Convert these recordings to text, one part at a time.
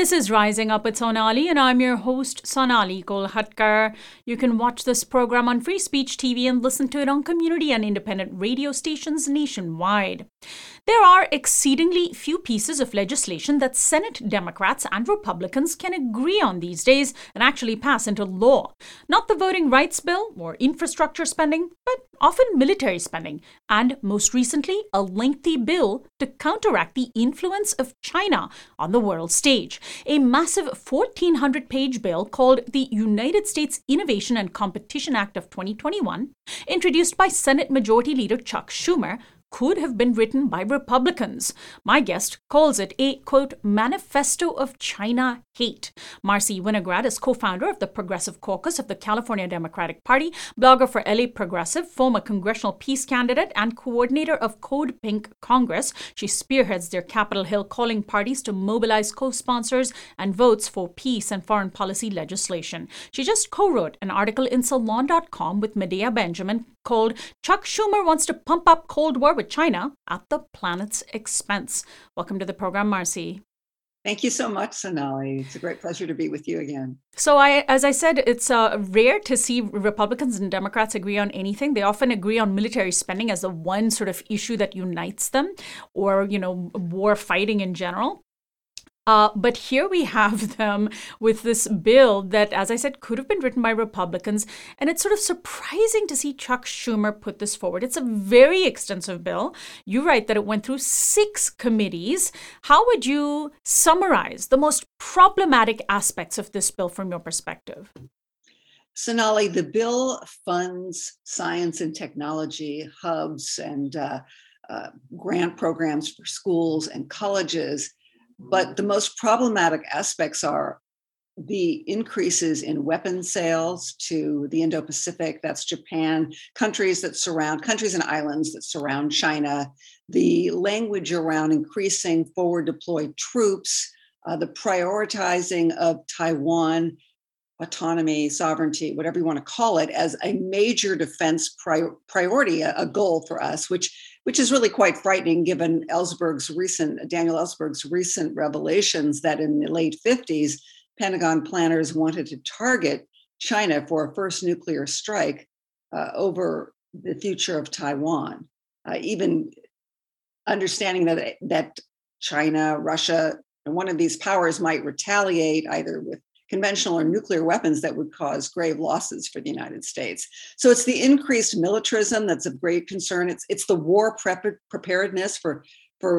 This is Rising Up with Sonali, and I'm your host, Sonali Kolhatkar. You can watch this program on Free Speech TV and listen to it on community and independent radio stations nationwide. There are exceedingly few pieces of legislation that Senate Democrats and Republicans can agree on these days and actually pass into law. Not the voting rights bill or infrastructure spending, but often military spending, and most recently, a lengthy bill to counteract the influence of China on the world stage. A massive 1,400-page bill called the United States Innovation and Competition Act of 2021, introduced by Senate Majority Leader Chuck Schumer, could have been written by Republicans. My guest calls it a, quote, manifesto of China hate. Marcy Winograd is co-founder of the Progressive Caucus of the California Democratic Party, blogger for LA Progressive, former congressional peace candidate, and coordinator of Code Pink Congress. She spearheads their Capitol Hill calling parties to mobilize co-sponsors and votes for peace and foreign policy legislation. She just co-wrote an article in Salon.com with Medea Benjamin called Chuck Schumer Wants to Pump Up Cold War with China at the Planet's Expense. Welcome to the program, Marcy. Thank you so much, Sonali. It's a great pleasure to be with you again. So as I said, it's rare to see Republicans and Democrats agree on anything. They often agree on military spending as the one sort of issue that unites them, or, you know, war fighting in general. But here we have them with this bill that, as I said, could have been written by Republicans. And it's sort of surprising to see Chuck Schumer put this forward. It's a very extensive bill. You write that it went through 6 committees. How would you summarize the most problematic aspects of this bill from your perspective? Sonali, the bill funds science and technology hubs and grant programs for schools and colleges. But the most problematic aspects are the increases in weapon sales to the Indo-Pacific, that's Japan, countries and islands that surround China, the language around increasing forward deployed troops, the prioritizing of Taiwan autonomy, sovereignty, whatever you want to call it, as a major defense priority, a goal for us, which is really quite frightening given Daniel Ellsberg's recent revelations that in the late 50s, Pentagon planners wanted to target China for a first nuclear strike over the future of Taiwan. Even understanding that China, Russia, and one of these powers might retaliate either with conventional or nuclear weapons that would cause grave losses for the United States. So it's the increased militarism that's of great concern. It's the war preparedness for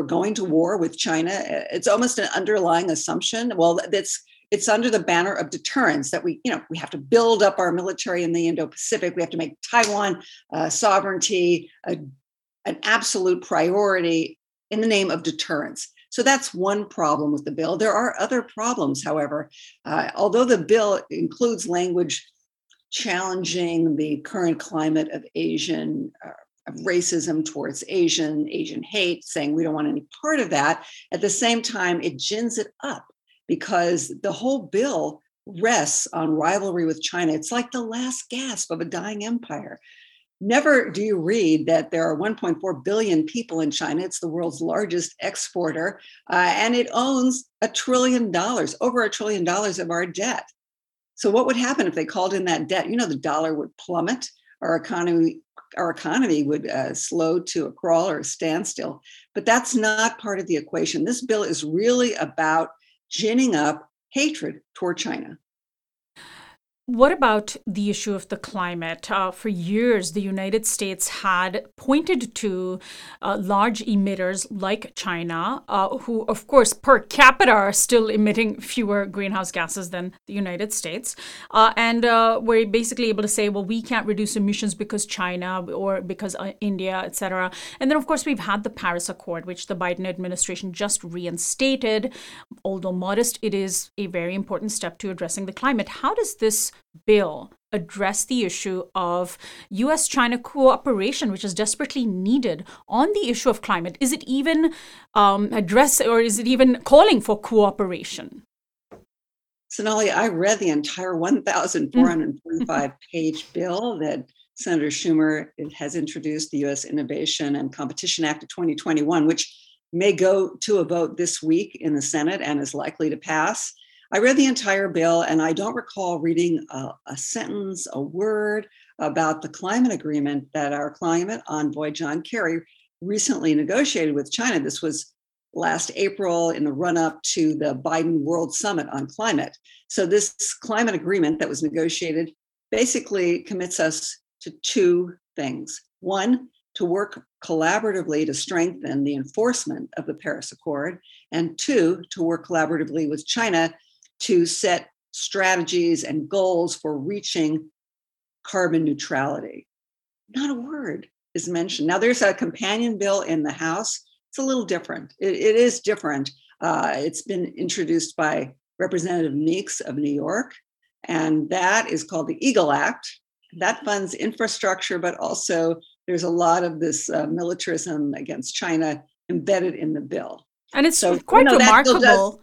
going to war with China. It's almost an underlying assumption. Well, it's under the banner of deterrence that we have to build up our military in the Indo-Pacific. We have to make Taiwan sovereignty an absolute priority in the name of deterrence. So that's one problem with the bill. There are other problems, however. Although the bill includes language challenging the current climate of racism towards Asian hate, saying we don't want any part of that, at the same time, it gins it up because the whole bill rests on rivalry with China. It's like the last gasp of a dying empire. Never do you read that there are 1.4 billion people in China. It's the world's largest exporter, and it owns over $1 trillion of our debt. So what would happen if they called in that debt? You know, the dollar would plummet. Our economy would slow to a crawl or a standstill. But that's not part of the equation. This bill is really about ginning up hatred toward China. What about the issue of the climate? For years, the United States had pointed to large emitters like China, who, of course, per capita are still emitting fewer greenhouse gases than the United States. And we're basically able to say, well, we can't reduce emissions because China or because India, et cetera. And then, of course, we've had the Paris Accord, which the Biden administration just reinstated. Although modest, it is a very important step to addressing the climate. How does this bill address the issue of U.S.-China cooperation, which is desperately needed on the issue of climate? Is it even is it even calling for cooperation? Sonali, I read the entire 1,445-page bill that Senator Schumer has introduced, the U.S. Innovation and Competition Act of 2021, which may go to a vote this week in the Senate and is likely to pass. I read the entire bill, and I don't recall reading a sentence, a word about the climate agreement that our climate envoy, John Kerry, recently negotiated with China. This was last April in the run-up to the Biden World Summit on Climate. So this climate agreement that was negotiated basically commits us to two things. One, to work collaboratively to strengthen the enforcement of the Paris Accord, and two, to work collaboratively with China to set strategies and goals for reaching carbon neutrality. Not a word is mentioned. Now, there's a companion bill in the House. It's a little different. It is different. It's been introduced by Representative Meeks of New York, and that is called the EAGLE Act. That funds infrastructure, but also there's a lot of this militarism against China embedded in the bill. And it's quite remarkable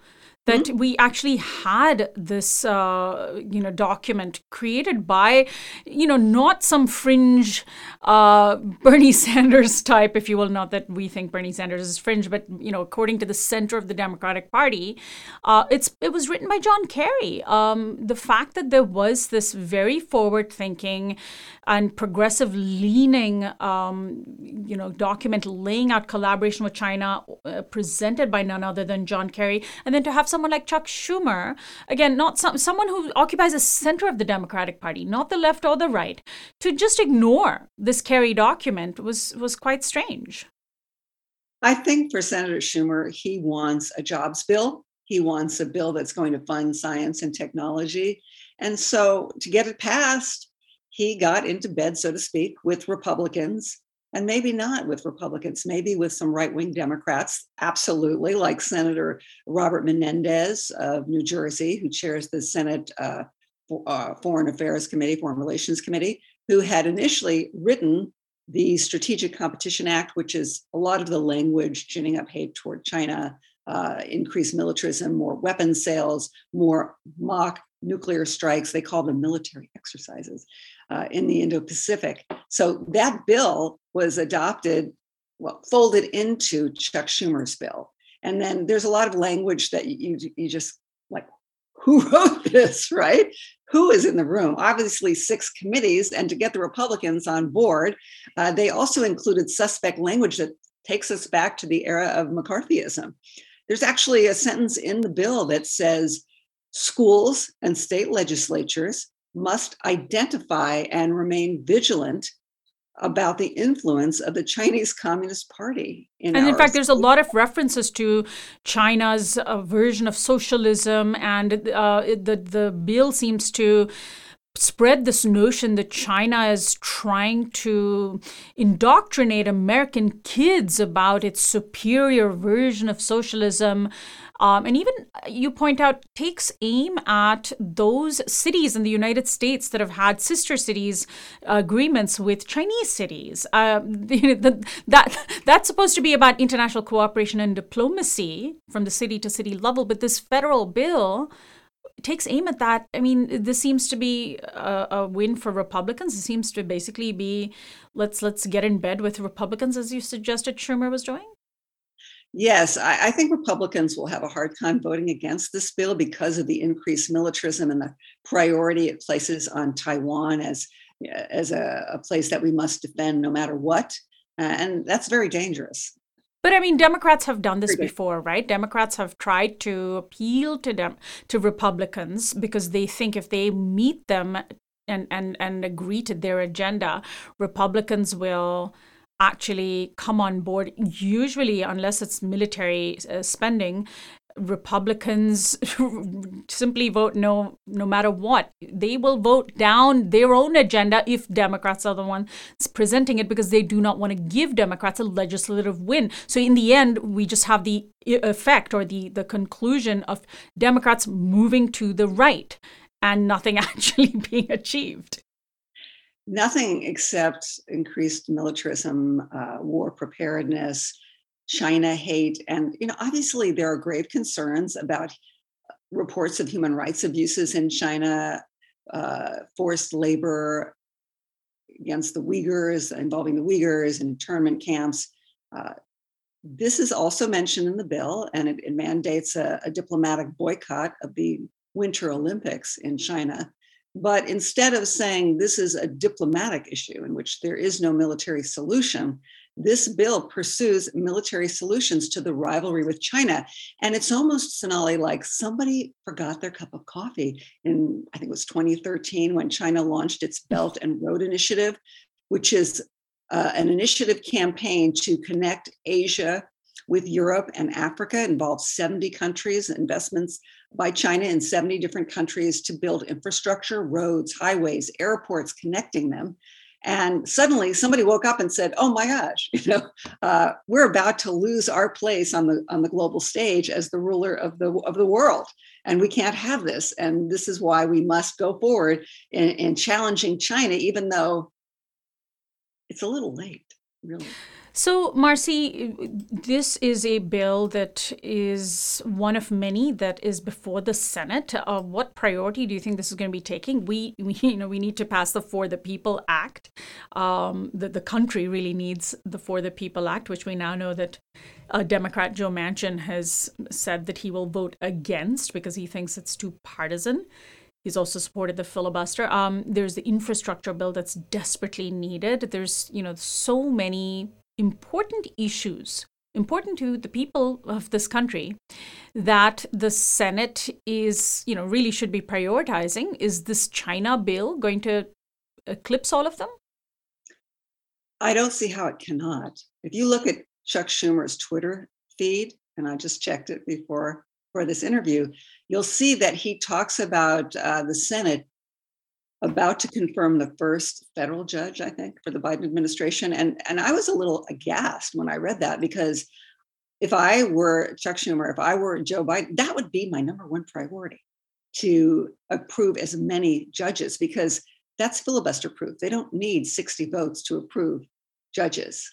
that we actually had this, document created by, not some fringe Bernie Sanders type, if you will, not that we think Bernie Sanders is fringe, but, according to the center of the Democratic Party, it was written by John Kerry. The fact that there was this very forward-thinking and progressive-leaning, document laying out collaboration with China presented by none other than John Kerry, and then to have someone like Chuck Schumer, again, not someone who occupies the center of the Democratic Party, not the left or the right, to just ignore this Kerry document was quite strange. I think for Senator Schumer, he wants a jobs bill. He wants a bill that's going to fund science and technology. And so to get it passed, he got into bed, so to speak, with Republicans, and maybe not with Republicans, maybe with some right-wing Democrats, absolutely, like Senator Robert Menendez of New Jersey, who chairs the Senate Foreign Affairs Committee, Foreign Relations Committee, who had initially written the Strategic Competition Act, which is a lot of the language ginning up hate toward China, increased militarism, more weapon sales, more mock nuclear strikes. They call them military exercises in the Indo-Pacific. So that bill was adopted, folded into Chuck Schumer's bill. And then there's a lot of language that you just like, who wrote this, right? Who is in the room? Obviously, 6 committees. And to get the Republicans on board, they also included suspect language that takes us back to the era of McCarthyism. There's actually a sentence in the bill that says, schools and state legislatures must identify and remain vigilant about the influence of the Chinese Communist Party. In fact, there's a lot of references to China's version of socialism, and the bill seems to spread this notion that China is trying to indoctrinate American kids about its superior version of socialism. And even, you point out, takes aim at those cities in the United States that have had sister cities agreements with Chinese cities. That's supposed to be about international cooperation and diplomacy from the city to city level. But this federal bill takes aim at that. I mean, this seems to be a win for Republicans. It seems to basically be, let's get in bed with Republicans, as you suggested Schumer was doing. Yes, I think Republicans will have a hard time voting against this bill because of the increased militarism and the priority it places on Taiwan as a place that we must defend no matter what. And that's very dangerous. But I mean, Democrats have done this before, right? Democrats have tried to appeal to Republicans because they think if they meet them and agree to their agenda, Republicans will actually come on board. Usually, unless it's military spending, Republicans simply vote no, no matter what. They will vote down their own agenda if Democrats are the ones presenting it, because they do not want to give Democrats a legislative win. So in the end, we just have the effect or the conclusion of Democrats moving to the right and nothing actually being achieved. Nothing except increased militarism, war preparedness, China hate. And, obviously there are grave concerns about reports of human rights abuses in China, forced labor against the Uyghurs, involving the Uyghurs, internment camps, This is also mentioned in the bill, and it mandates a diplomatic boycott of the Winter Olympics in China. But instead of saying this is a diplomatic issue in which there is no military solution, this bill pursues military solutions to the rivalry with China. And it's almost, Sonali, like somebody forgot their cup of coffee in, I think it was 2013, when China launched its Belt and Road Initiative, which is an initiative campaign to connect Asia with Europe and Africa. It involves 70 countries, investments by China in 70 different countries to build infrastructure, roads, highways, airports, connecting them. And suddenly somebody woke up and said, oh my gosh, we're about to lose our place on the global stage as the ruler of the world. And we can't have this. And this is why we must go forward in challenging China, even though it's a little late, really. So, Marcy, this is a bill that is one of many that is before the Senate. What priority do you think this is going to be taking? We need to pass the For the People Act. The country really needs the For the People Act, which we now know that Democrat Joe Manchin has said that he will vote against because he thinks it's too partisan. He's also supported the filibuster. There's the infrastructure bill that's desperately needed. There's, so many important issues, important to the people of this country, that the Senate is, really should be prioritizing. Is this China bill going to eclipse all of them? I don't see how it cannot. If you look at Chuck Schumer's Twitter feed, and I just checked it before for this interview, you'll see that he talks about the Senate about to confirm the first federal judge, I think, for the Biden administration. And I was a little aghast when I read that, because if I were Chuck Schumer, if I were Joe Biden, that would be my number one priority, to approve as many judges, because that's filibuster proof. They don't need 60 votes to approve judges,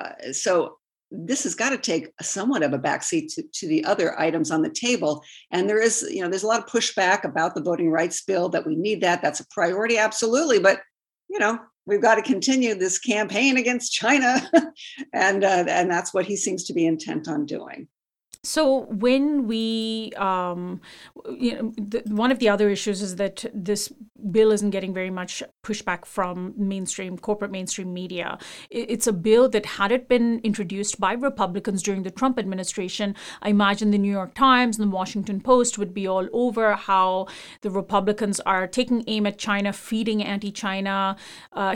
so this has got to take somewhat of a backseat to the other items on the table. And there is, there's a lot of pushback about the voting rights bill, that we need that. That's a priority, absolutely. But, we've got to continue this campaign against China. and that's what he seems to be intent on doing. So when we, one of the other issues is that this bill isn't getting very much pushback from corporate mainstream media. It's a bill that, had it been introduced by Republicans during the Trump administration, I imagine the New York Times and the Washington Post would be all over how the Republicans are taking aim at China, feeding anti-China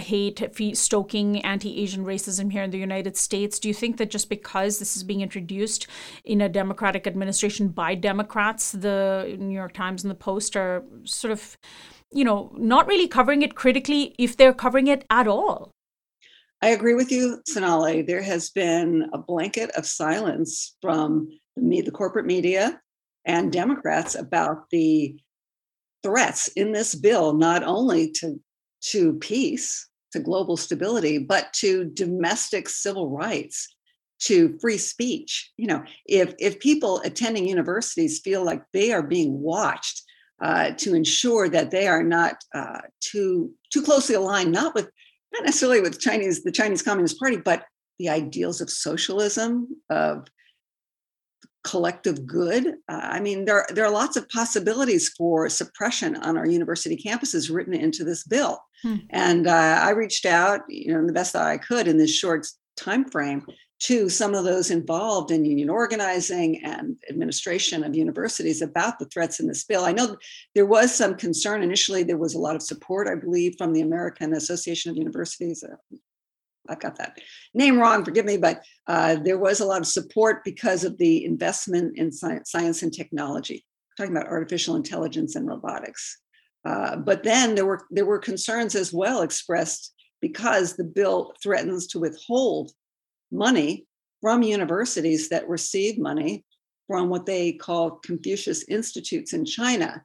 hate, stoking anti-Asian racism here in the United States. Do you think that just because this is being introduced in a Democratic administration by Democrats, the New York Times and the Post are sort of, not really covering it critically, if they're covering it at all? I agree with you, Sonali. There has been a blanket of silence from the corporate media and Democrats about the threats in this bill, not only to peace, to global stability, but to domestic civil rights, to free speech. If people attending universities feel like they are being watched to ensure that they are not too closely aligned, not necessarily with the Chinese Communist Party, but the ideals of socialism, of collective good. There are lots of possibilities for suppression on our university campuses written into this bill. Mm-hmm. And I reached out, the best that I could in this short time frame, to some of those involved in union organizing and administration of universities about the threats in this bill. I know there was some concern initially. There was a lot of support, I believe, from the American Association of Universities. I've got that name wrong, forgive me, but there was a lot of support because of the investment in science and technology. I'm talking about artificial intelligence and robotics. But then there were concerns as well expressed, because the bill threatens to withhold money from universities that receive money from what they call Confucius Institutes in China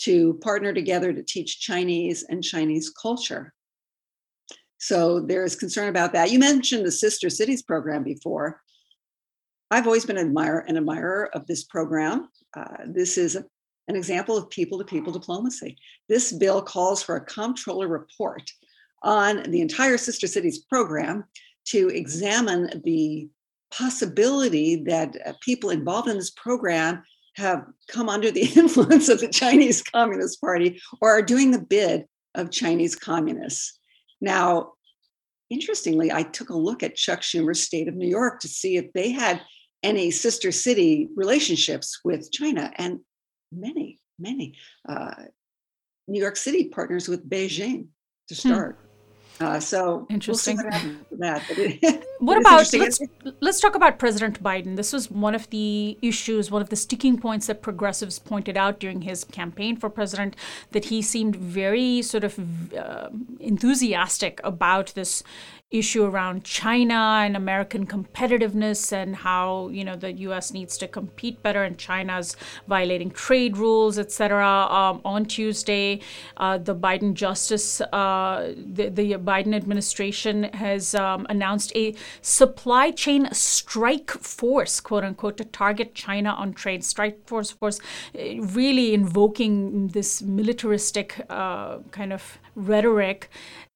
to partner together to teach Chinese and Chinese culture. So there is concern about that. You mentioned the Sister Cities program before. I've always been an admirer of this program. This is an example of people-to-people diplomacy. This bill calls for a comptroller report on the entire Sister Cities program to examine the possibility that people involved in this program have come under the influence of the Chinese Communist Party or are doing the bid of Chinese communists. Now, interestingly, I took a look at Chuck Schumer's state of New York to see if they had any sister city relationships with China, and many New York City partners with Beijing to start. So interesting. We'll see what happens to that. What about, let's talk about President Biden. This was one of the issues, one of the sticking points that progressives pointed out during his campaign for president, that he seemed very sort of enthusiastic about this issue around China and American competitiveness and how, you know, the U.S. needs to compete better and China's violating trade rules, et cetera. On Tuesday, the Biden administration has announced a supply chain strike force, quote unquote, to target China on trade. Strike force, of course, really invoking this militaristic kind of rhetoric.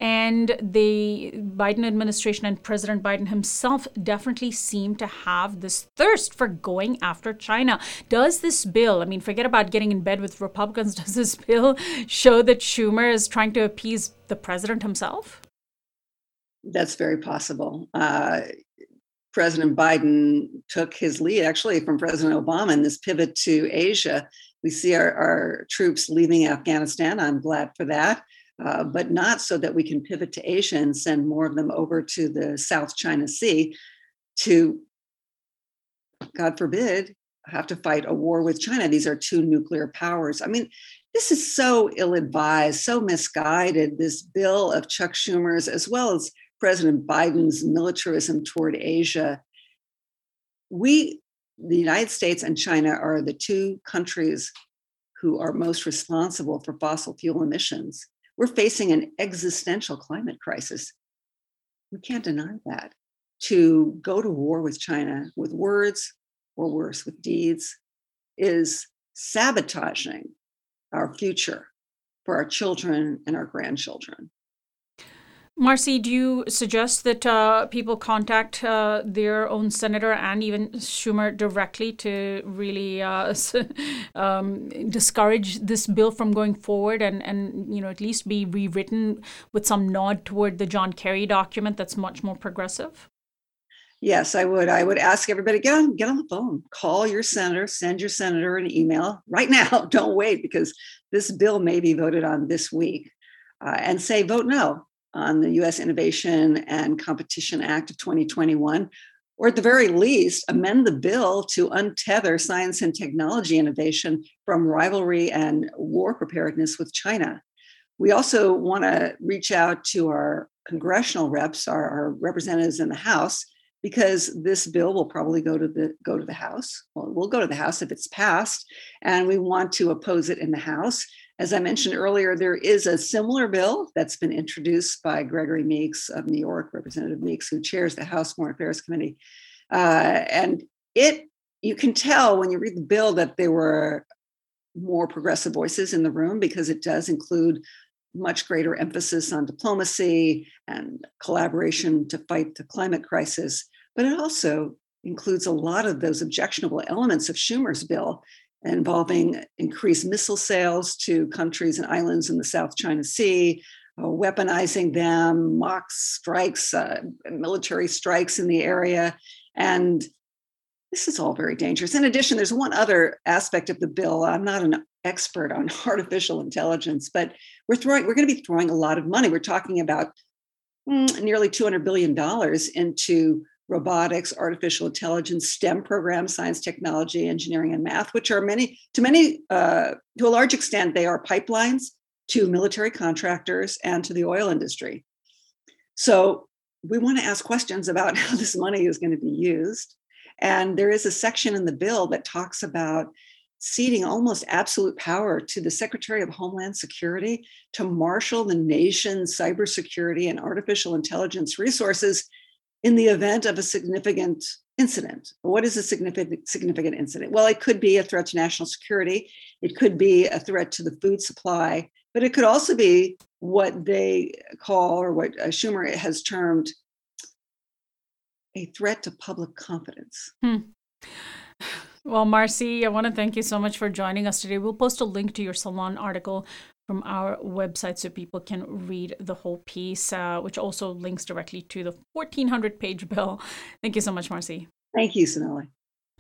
And the Biden administration and President Biden himself definitely seem to have this thirst for going after China. Does this bill, I mean, forget about getting in bed with Republicans, does this bill show that Schumer is trying to appease the president himself? That's very possible. President Biden took his lead, actually, from President Obama in this pivot to Asia. We see our troops leaving Afghanistan. I'm glad for that. But not so that we can pivot to Asia and send more of them over to the South China Sea to, God forbid, have to fight a war with China. These are two nuclear powers. I mean, this is so ill-advised, so misguided, this bill of Chuck Schumer's, as well as President Biden's militarism toward Asia. The United States and China are the two countries who are most responsible for fossil fuel emissions. We're facing an existential climate crisis. We can't deny that. To go to war with China with words, or worse, with deeds, is sabotaging our future for our children and our grandchildren. Marcy, do you suggest that people contact their own senator and even Schumer directly to really discourage this bill from going forward and you know, at least be rewritten with some nod toward the John Kerry document that's much more progressive? Yes, I would. I would ask everybody, get on the phone, call your senator, send your senator an email right now. Don't wait, because this bill may be voted on this week, and say, vote no on the U.S. Innovation and Competition Act of 2021, or at the very least, amend the bill to untether science and technology innovation from rivalry and war preparedness with China. We also want to reach out to our congressional reps, our representatives in the House, because this bill will probably go to the House. Well, it will go to the House if it's passed, and we want to oppose it in the House. As I mentioned earlier, there is a similar bill that's been introduced by Gregory Meeks of New York, Representative Meeks, who chairs the House Foreign Affairs Committee. You can tell when you read the bill that there were more progressive voices in the room, because it does include much greater emphasis on diplomacy and collaboration to fight the climate crisis. But it also includes a lot of those objectionable elements of Schumer's bill, involving increased missile sales to countries and islands in the South China Sea, weaponizing them, mock strikes, military strikes in the area. And this is all very dangerous. In addition, there's one other aspect of the bill. I'm not an expert on artificial intelligence, but we're going to be throwing a lot of money. We're talking about nearly $200 billion into robotics, artificial intelligence, STEM programs, science, technology, engineering, and math, which are to a large extent, they are pipelines to military contractors and to the oil industry. So we want to ask questions about how this money is going to be used. And there is a section in the bill that talks about ceding almost absolute power to the Secretary of Homeland Security to marshal the nation's cybersecurity and artificial intelligence resources in the event of a significant incident. What is a significant incident? Well, it could be a threat to national security. It could be a threat to the food supply, but it could also be what they call, or what Schumer has termed, a threat to public confidence. Well, Marcy, I want to thank you so much for joining us today. We'll post a link to your Salon article from our website so people can read the whole piece, which also links directly to the 1,400-page bill. Thank you so much, Marcy. Thank you, Sonali.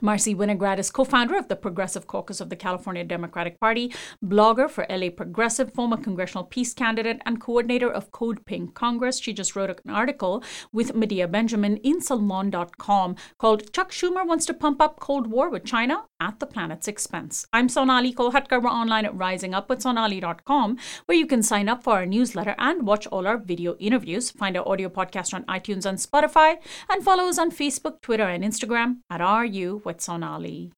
Marcy Winograd is co-founder of the Progressive Caucus of the California Democratic Party, blogger for LA Progressive, former congressional peace candidate, and coordinator of Code Pink Congress. She just wrote an article with Medea Benjamin in Salon.com called Chuck Schumer Wants to Pump Up Cold War with China at the Planet's Expense. I'm Sonali Kolhatkar. We're online at RisingUpWithSonali.com, where you can sign up for our newsletter and watch all our video interviews, find our audio podcast on iTunes and Spotify, and follow us on Facebook, Twitter, and Instagram at RU. With Sonali.